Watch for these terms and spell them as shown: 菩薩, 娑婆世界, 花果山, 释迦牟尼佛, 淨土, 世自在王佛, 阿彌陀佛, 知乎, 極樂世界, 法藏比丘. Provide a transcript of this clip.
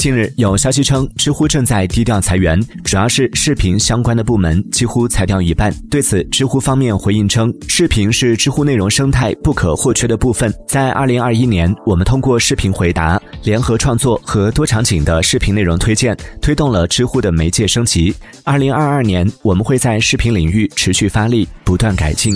近日有消息称，知乎正在低调裁员，主要是视频相关的部门几乎裁掉一半。对此，知乎方面回应称，视频是知乎内容生态不可或缺的部分。在2021年，我们通过视频回答、联合创作和多场景的视频内容推荐，推动了知乎的媒介升级。2022年，我们会在视频领域持续发力，不断改进。